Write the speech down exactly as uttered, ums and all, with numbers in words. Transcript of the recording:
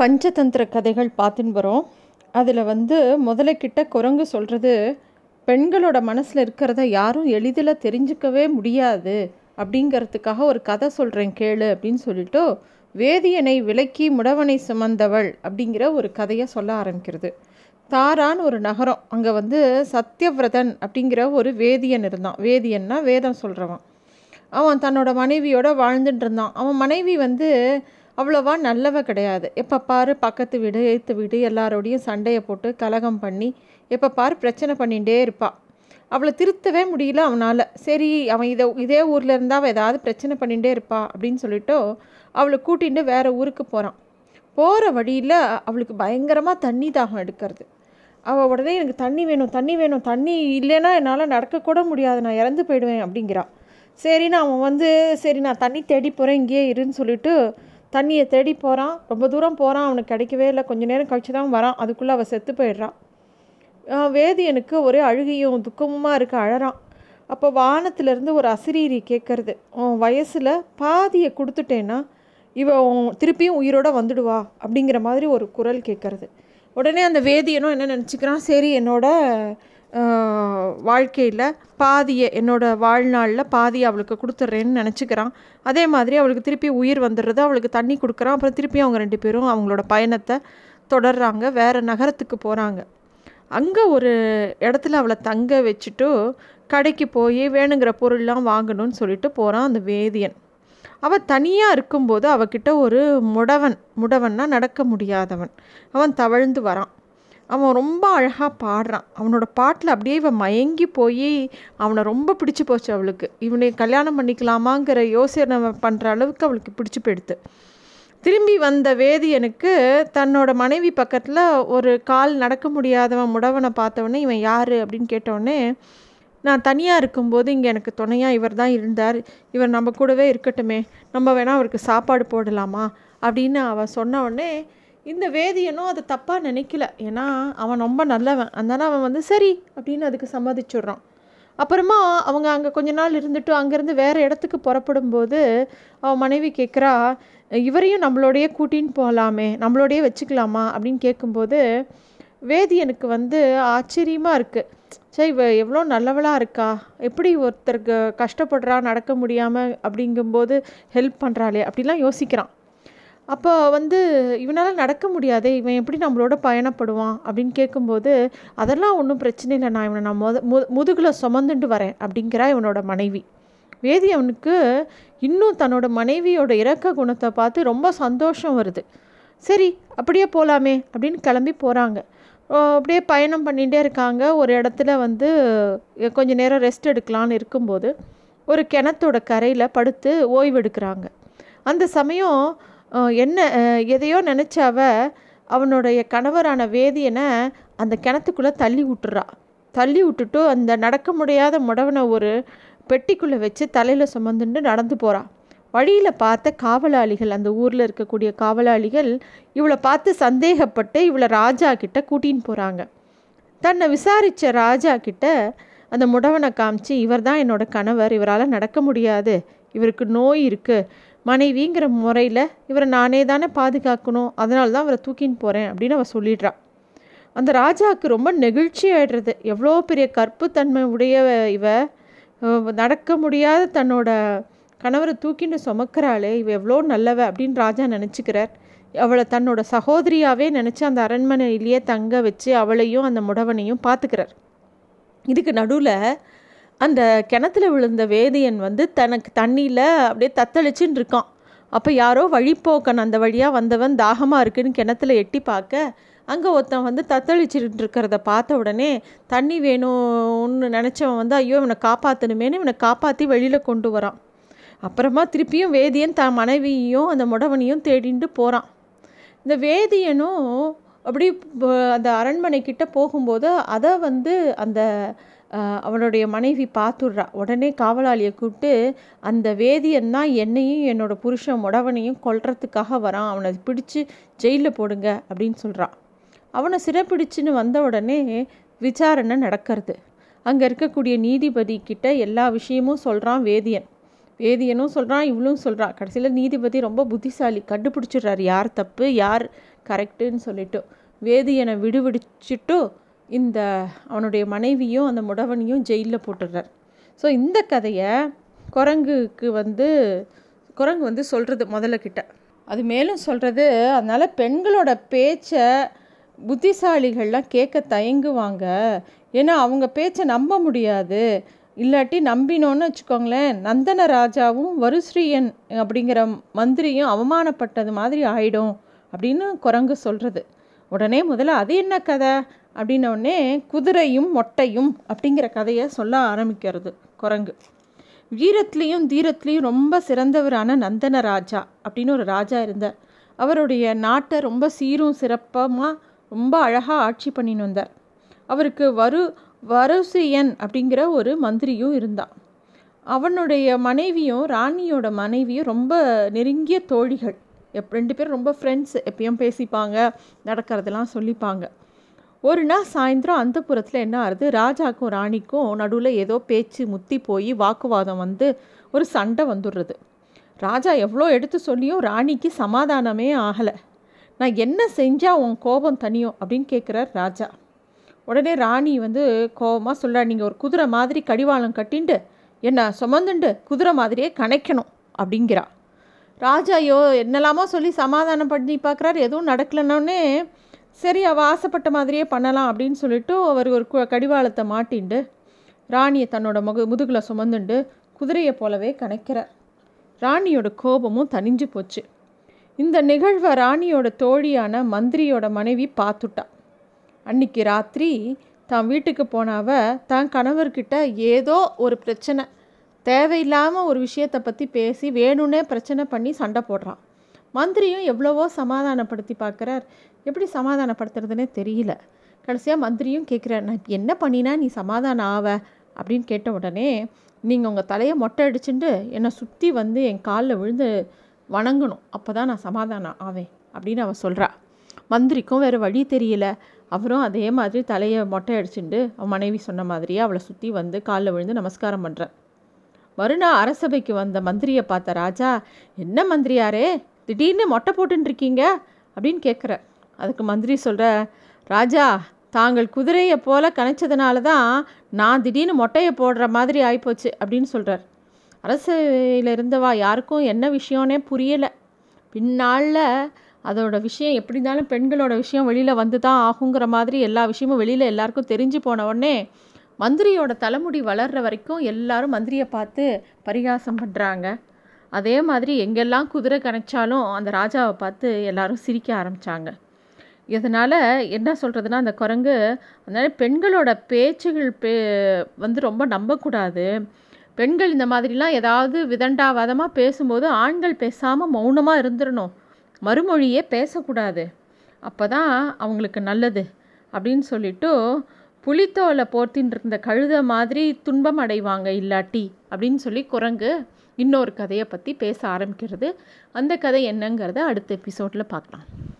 பஞ்சதந்திர கதைகள் பார்த்துன்னு வரோம். அதில் வந்து முதலைக்கிட்ட குரங்கு சொல்கிறது, பெண்களோட மனசில் இருக்கிறத யாரும் எளிதில் தெரிஞ்சிக்கவே முடியாது அப்படிங்கிறதுக்காக ஒரு கதை சொல்கிறேன் கேளு அப்படின்னு சொல்லிட்டு வேதியனை விலக்கி முடவனை சுமந்தவள் அப்படிங்கிற ஒரு கதையை சொல்ல ஆரம்பிக்கிறது. தாரான் ஒரு நகரம். அங்கே வந்து சத்தியவிரதன் அப்படிங்கிற ஒரு வேதியன் இருந்தான். வேதியன்னா வேதம் சொல்கிறவன். அவன் தன்னோட மனைவியோட வாழ்ந்துட்டு இருந்தான். அவன் மனைவி வந்து அவ்வளோவா நல்லவ கிடையாது. எப்போ பாரு பக்கத்து வீடு எழுத்து வீடு எல்லாரோடையும் சண்டையை போட்டு கலகம் பண்ணி எப்போ பாரு பிரச்சனை பண்ணிகிட்டே இருப்பாள். அவளை திருத்தவே முடியல அவனால். சரி அவன் இதை இதே ஊரில் இருந்தால் அவள் ஏதாவது பிரச்சனை பண்ணிகிட்டே இருப்பா அப்படின்னு சொல்லிவிட்டு அவளை கூட்டிகிட்டு வேறு ஊருக்கு போகிறான். போகிற வழியில் அவளுக்கு பயங்கரமாக தண்ணி தாகம் எடுக்கிறது. அவள் உடனே எனக்கு தண்ணி வேணும் தண்ணி வேணும் தண்ணி இல்லைன்னா என்னால் நடக்கக்கூட முடியாது, நான் இறந்து போயிடுவேன் அப்படிங்கிறான். சரி நான் அவன் வந்து சரி நான் தண்ணி தேடி போகிறேன் இங்கேயே இருன்னு சொல்லிவிட்டு தண்ணியை தேடி போகிறான். ரொம்ப தூரம் போகிறான், அவனுக்கு கிடைக்கவே இல்லை. கொஞ்சம் நேரம் கழிச்சு தான் வரான். அதுக்குள்ளே அவள் செத்து போயிடுறான். வேதியனுக்கு ஒரே அழுகையும் துக்கமுமாக இருக்க அழறான். அப்போ வானத்திலேருந்து ஒரு அசிரீரி கேட்குறது, உன் வயசில் பாதியை கொடுத்துட்டேன்னா இவன் திருப்பியும் உயிரோடு வந்துடுவா அப்படிங்கிற மாதிரி ஒரு குரல் கேட்குறது. உடனே அந்த வேதியனும் என்ன நினச்சிக்கிறான், சரி என்னோட வாழ்க்கையில் பாதியை என்னோடய வாழ்நாளில் பாதியை அவளுக்கு கொடுத்துட்றேன்னு நினச்சிக்கிறான். அதே மாதிரி அவளுக்கு திருப்பி உயிர் வந்துடுறது. அவளுக்கு தண்ணி கொடுக்குறான். அப்புறம் திருப்பியும் அவங்க ரெண்டு பேரும் அவங்களோட பயணத்தை தொடர்றாங்க. வேறு நகரத்துக்கு போகிறாங்க. அங்கே ஒரு இடத்துல அவளை தங்க வச்சுட்டு கடைக்கு போய் வேணுங்கிற பொருள்லாம் வாங்கணும்னு சொல்லிட்டு போகிறான் அந்த வேதியன். அவள் தனியாக இருக்கும்போது அவகிட்ட ஒரு முடவன், முடவன்னா நடக்க முடியாதவன், அவன் தவழ்ந்து வரான். அவன் ரொம்ப அழகாக பாடுறான். அவனோட பாட்டில் அப்படியே இவன் மயங்கி போய் அவனை ரொம்ப பிடிச்சி போச்சு அவளுக்கு. இவனை கல்யாணம் பண்ணிக்கலாமாங்கிற யோசனை பண்ணுற அளவுக்கு அவளுக்கு பிடிச்சி போயிடுது. திரும்பி வந்த வேதியனுக்கு தன்னோட மனைவி பக்கத்தில் ஒரு கால் நடக்க முடியாதவன் முடவனை பார்த்தவொடனே இவன் யார் அப்படின்னு கேட்டவுடனே, நான் தனியாக இருக்கும்போது இங்கே எனக்கு துணையாக இவர் தான் இருந்தார், இவர் நம்ம கூடவே இருக்கட்டுமே, நம்ம வேணால் அவருக்கு சாப்பாடு போடலாமா அப்படின்னு அவன் சொன்னவுடனே இந்த வேதியனும் அதை தப்பாக நினைக்கல. ஏன்னா அவன் ரொம்ப நல்லவன். அதனால் அவன் வந்து சரி அப்படின்னு அதுக்கு சம்மதிச்சுட்றான். அப்புறமா அவங்க அங்கே கொஞ்ச நாள் இருந்துட்டு அங்கேருந்து வேறு இடத்துக்கு புறப்படும் போது அவன் மனைவி கேட்குறா, இவரையும் நம்மளோடையே கூட்டின்னு போகலாமே, நம்மளோடையே வச்சுக்கலாமா அப்படின்னு கேட்கும்போது வேதியனுக்கு வந்து ஆச்சரியமாக இருக்குது. சரி இவ எவ்வளோ நல்லவளாக இருக்கா, எப்படி ஒருத்தருக்கு கஷ்டப்படுறா நடக்க முடியாமல் அப்படிங்கும்போது ஹெல்ப் பண்ணுறாளே அப்படிலாம் யோசிக்கிறான். அப்போ வந்து இவனால் நடக்க முடியாதே, இவன் எப்படி நம்மளோட பயணப்படுவான் அப்படின்னு கேட்கும்போது, அதெல்லாம் ஒன்றும் பிரச்சனை இல்லை, நான் இவனை நான் முத மு முதுகில் சுமந்துட்டு வரேன் அப்படிங்கிறா இவனோட மனைவி. வேதி அவனுக்கு இன்னும் தன்னோட மனைவியோட இரக்க குணத்தை பார்த்து ரொம்ப சந்தோஷம் வருது. சரி அப்படியே போகலாமே அப்படின்னு கிளம்பி போகிறாங்க. அப்படியே பயணம் பண்ணிகிட்டே இருக்காங்க. ஒரு இடத்துல வந்து கொஞ்சம் நேரம் ரெஸ்ட் எடுக்கலான்னு இருக்கும்போது ஒரு கிணத்தோட கரையில் படுத்து ஓய்வெடுக்கிறாங்க. அந்த சமயம் என்ன எதையோ நினச்சாவ அவனுடைய கணவரான வேதியனை அந்த கிணத்துக்குள்ளே தள்ளி விட்டுறா. தள்ளி விட்டுட்டு அந்த நடக்க முடியாத முடவனை ஒரு பெட்டிக்குள்ளே வச்சு தலையில் சுமந்துட்டு நடந்து போகிறான். வழியில் பார்த்த காவலாளிகள், அந்த ஊரில் இருக்கக்கூடிய காவலாளிகள் இவளை பார்த்து சந்தேகப்பட்டு இவளை ராஜா கிட்ட கூட்டின்னு போகிறாங்க. தன்னை விசாரித்த ராஜா கிட்ட அந்த முடவனை காமிச்சு, இவர் தான் என்னோட கணவர், இவரால் நடக்க முடியாது, இவருக்கு நோய் இருக்குது, மனைவிங்கிற முறையில் இவரை நானே தானே பாதுகாக்கணும், அதனால தான் இவரை தூக்கின்னு போகிறேன் அப்படின்னு அவள் சொல்லிடுறான். அந்த ராஜாவுக்கு ரொம்ப நெகிழ்ச்சி ஆகிடுறது. எவ்வளோ பெரிய கற்புத்தன்மை உடைய இவ நடக்க முடியாத தன்னோட கணவரை தூக்கின்னு சுமக்கிறாளே, இவ எவ்வளோ நல்லவ அப்படின்னு ராஜா நினச்சிக்கிறார். அவளை தன்னோட சகோதரியாகவே நினச்சி அந்த அரண்மனையிலேயே தங்க வச்சு அவளையும் அந்த முடவனையும் பார்த்துக்கிறார். இதுக்கு நடுவில் அந்த கிணத்துல விழுந்த வேதியன் வந்து தனக்கு தண்ணியில் அப்படியே தத்தளிச்சுன்னு இருக்கான். அப்போ யாரோ வழிப்போக்கன் அந்த வழியாக வந்தவன் தாகமாக இருக்குன்னு கிணத்துல எட்டி பார்க்க அங்கே ஒருத்தன் வந்து தத்தளிச்சுட்டு இருக்கிறத பார்த்த உடனே தண்ணி வேணும்னு நினச்சவன் வந்து ஐயோ இவனை காப்பாற்றணுமேனு இவனை காப்பாற்றி வெளியில் கொண்டு வரான். அப்புறமா திருப்பியும் வேதியன் தான் மனைவியையும் அந்த முடவனையும் தேடிட்டு போகிறான். இந்த வேதியனும் அப்படி அந்த அரண்மனைக்கிட்ட போகும்போது அதை வந்து அந்த அவனுடைய மனைவி பார்த்துடுறா. உடனே காவலாளியை கூப்பிட்டு, அந்த வேதியன் தான் என்னையும் என்னோட புருஷன் முடவனையும் கொல்றதுக்காக வரான், அவனை பிடிச்சி ஜெயிலில் போடுங்க அப்படின்னு சொல்கிறான். அவனை சிறைப்பிடிச்சின்னு வந்த உடனே விசாரணை நடக்கிறது. அங்கே இருக்கக்கூடிய நீதிபதி கிட்ட எல்லா விஷயமும் சொல்கிறான் வேதியன். வேதியனும் சொல்கிறான், இவளும் சொல்கிறான். கடைசியில் நீதிபதி ரொம்ப புத்திசாலி, கண்டுபிடிச்சிடுறாரு யார் தப்பு யார் கரெக்டுன்னு சொல்லிட்டு வேதியனை விடுவிடிச்சிட்டு இந்த அவனுடைய மனைவியும் அந்த முடவனையும் ஜெயிலில் போட்டுடுறார். ஸோ இந்த கதையை குரங்குக்கு வந்து குரங்கு வந்து சொல்கிறது முதல்ல கிட்ட அது மேலும் சொல்கிறது, அதனால் பெண்களோட பேச்சை புத்திசாலிகள்லாம் கேட்க தயங்குவாங்க, ஏன்னா அவங்க பேச்சை நம்ப முடியாது, இல்லாட்டி நம்பினோன்னு வச்சுக்கோங்களேன் நந்தன ராஜாவும் வறுசையன் அப்படிங்கிற மந்திரியும் அவமானப்பட்டது மாதிரி ஆகிடும் அப்படின்னு குரங்கு சொல்கிறது. உடனே முதல்ல அது என்ன கதை அப்படின்னோடனே குதிரையும் மொட்டையும் அப்படிங்கிற கதையை சொல்ல ஆரம்பிக்கிறது குரங்கு. வீரத்துலேயும் தீரத்துலேயும் ரொம்ப சிறந்தவரான நந்தன ராஜா அப்படின்னு ஒரு ராஜா இருந்தார். அவருடைய நாட்டை ரொம்ப சீரும் சிறப்பமாக ரொம்ப அழகாக ஆட்சி பண்ணின்னு வந்தார். அவருக்கு வறு வறுசையன் அப்படிங்கிற ஒரு மந்திரியும் இருந்தான். அவனுடைய மனைவியும் ராணியோட மனைவியும் ரொம்ப நெருங்கிய தோழிகள், எப் ரெண்டு பேரும் ரொம்ப ஃப்ரெண்ட்ஸ், எப்பயும் பேசிப்பாங்க, நடக்கிறதெல்லாம் சொல்லிப்பாங்க. ஒரு நாள் சாயந்தரம் அந்த புறத்தில் என்ன ஆகுது, ராஜாக்கும் ராணிக்கும் நடுவில் ஏதோ பேச்சு முத்தி போய் வாக்குவாதம் வந்து ஒரு சண்டை வந்துடுறது. ராஜா எவ்வளோ எடுத்து சொல்லியும் ராணிக்கு சமாதானமே ஆகலை. நான் என்ன செஞ்சால் உன் கோபம் தனியும் அப்படின்னு கேட்குறார் ராஜா. உடனே ராணி வந்து கோபமாக சொல்கிறார், நீங்கள் ஒரு குதிரை மாதிரி கடிவாளம் கட்டிண்டு என்ன சுமந்துண்டு குதிரை மாதிரியே கணைக்கணும் அப்படிங்கிறா. ராஜா யோ என்னெல்லாமோ சொல்லி சமாதானம் பண்ணி பார்க்குறாரு, எதுவும் நடக்கலைன்னொன்னே சரி அவள் ஆசைப்பட்ட மாதிரியே பண்ணலாம் அப்படின்னு சொல்லிட்டு அவர் ஒரு கு கடிவாளத்தை மாட்டிண்டு ராணியை தன்னோட முக முதுகில் சுமந்துண்டு குதிரையை போலவே கணைக்கிறார். ராணியோட கோபமும் தணிஞ்சு போச்சு. இந்த நிகழ்வை ராணியோட தோழியான மந்திரியோட மனைவி பார்த்துட்டா. அன்றைக்கி ராத்திரி தான் வீட்டுக்கு போனவ தான் கணவர்கிட்ட ஏதோ ஒரு பிரச்சனை, தேவையில்லாமல் ஒரு விஷயத்தை பற்றி பேசி வேணும்னே பிரச்சனை பண்ணி சண்டை போடுறான். மந்திரியும் எவ்வளவோ சமாதானப்படுத்தி பார்க்குறார், எப்படி சமாதானப்படுத்துறதுனே தெரியல. கடைசியாக மந்திரியும் கேட்குறார், நான் என்ன பண்ணினா நீ சமாதானம் ஆவ அப்படின்னு கேட்ட உடனே, நீங்கள் உங்கள் தலையை மொட்டை அடிச்சுட்டு என்னை சுற்றி வந்து என் காலில் விழுந்து வணங்கணும், அப்போ தான் நான் சமாதானம் ஆவேன் அப்படின்னு அவன் சொல்கிறா. மந்திரிக்கும் வேறு வழி தெரியல, அவரும் அதே மாதிரி தலையை மொட்டை அடிச்சுட்டு அவன் மனைவி சொன்ன மாதிரியே அவளை சுற்றி வந்து காலில் விழுந்து நமஸ்காரம் பண்ணுறான். மறுநாள் அரசபைக்கு வந்த மந்திரியை பார்த்த ராஜா, என்ன மந்திரியாரே திடீர்னு மொட்டை போட்டுருக்கீங்க அப்படின்னு கேட்குற. அதுக்கு மந்திரி சொல்கிற, ராஜா தாங்கள் குதிரையை போல கணிச்சதுனால தான் நான் திடீர்னு மொட்டையை போடுற மாதிரி ஆகிப்போச்சு அப்படின்னு சொல்கிறார். அரசையில் இருந்தவா யாருக்கும் என்ன விஷயம்னே புரியலை. பின்னால் அதோட விஷயம் எப்படி இருந்தாலும் பெண்களோட விஷயம் வெளியில் வந்து தான் ஆகுங்கிற மாதிரி எல்லா விஷயமும் வெளியில் எல்லாருக்கும் தெரிஞ்சு போன உடனே மந்திரியோட தலைமுடி வளர்கிற வரைக்கும் எல்லாரும் மந்திரியை பார்த்து பரிகாசம் பண்ணுறாங்க. அதே மாதிரி எங்கெல்லாம் குதிரை கணைச்சாலும் அந்த ராஜாவை பார்த்து எல்லாரும் சிரிக்க ஆரம்பித்தாங்க. இதனால் என்ன சொல்கிறதுனா அந்த குரங்கு, அதனால் பெண்களோட பேச்சுகள் பே வந்து ரொம்ப நம்பக்கூடாது, பெண்கள் இந்த மாதிரிலாம் ஏதாவது விதண்டாவாதமாக பேசும்போது ஆண்கள் பேசாமல் மௌனமாக இருந்துடணும், மறுமொழியே பேசக்கூடாது, அப்போ தான் அவங்களுக்கு நல்லது அப்படின்னு சொல்லிட்டு புளித்தோலை போர்த்தின்னு இருந்த கழுதை மாதிரி துன்பம் அடைவாங்க இல்லாட்டி அப்படின்னு சொல்லி குரங்கு இன்னொரு கதையை பற்றி பேச ஆரம்பிக்கிறது. அந்த கதை என்னங்கிறத அடுத்த எபிசோடில் பார்க்கலாம்.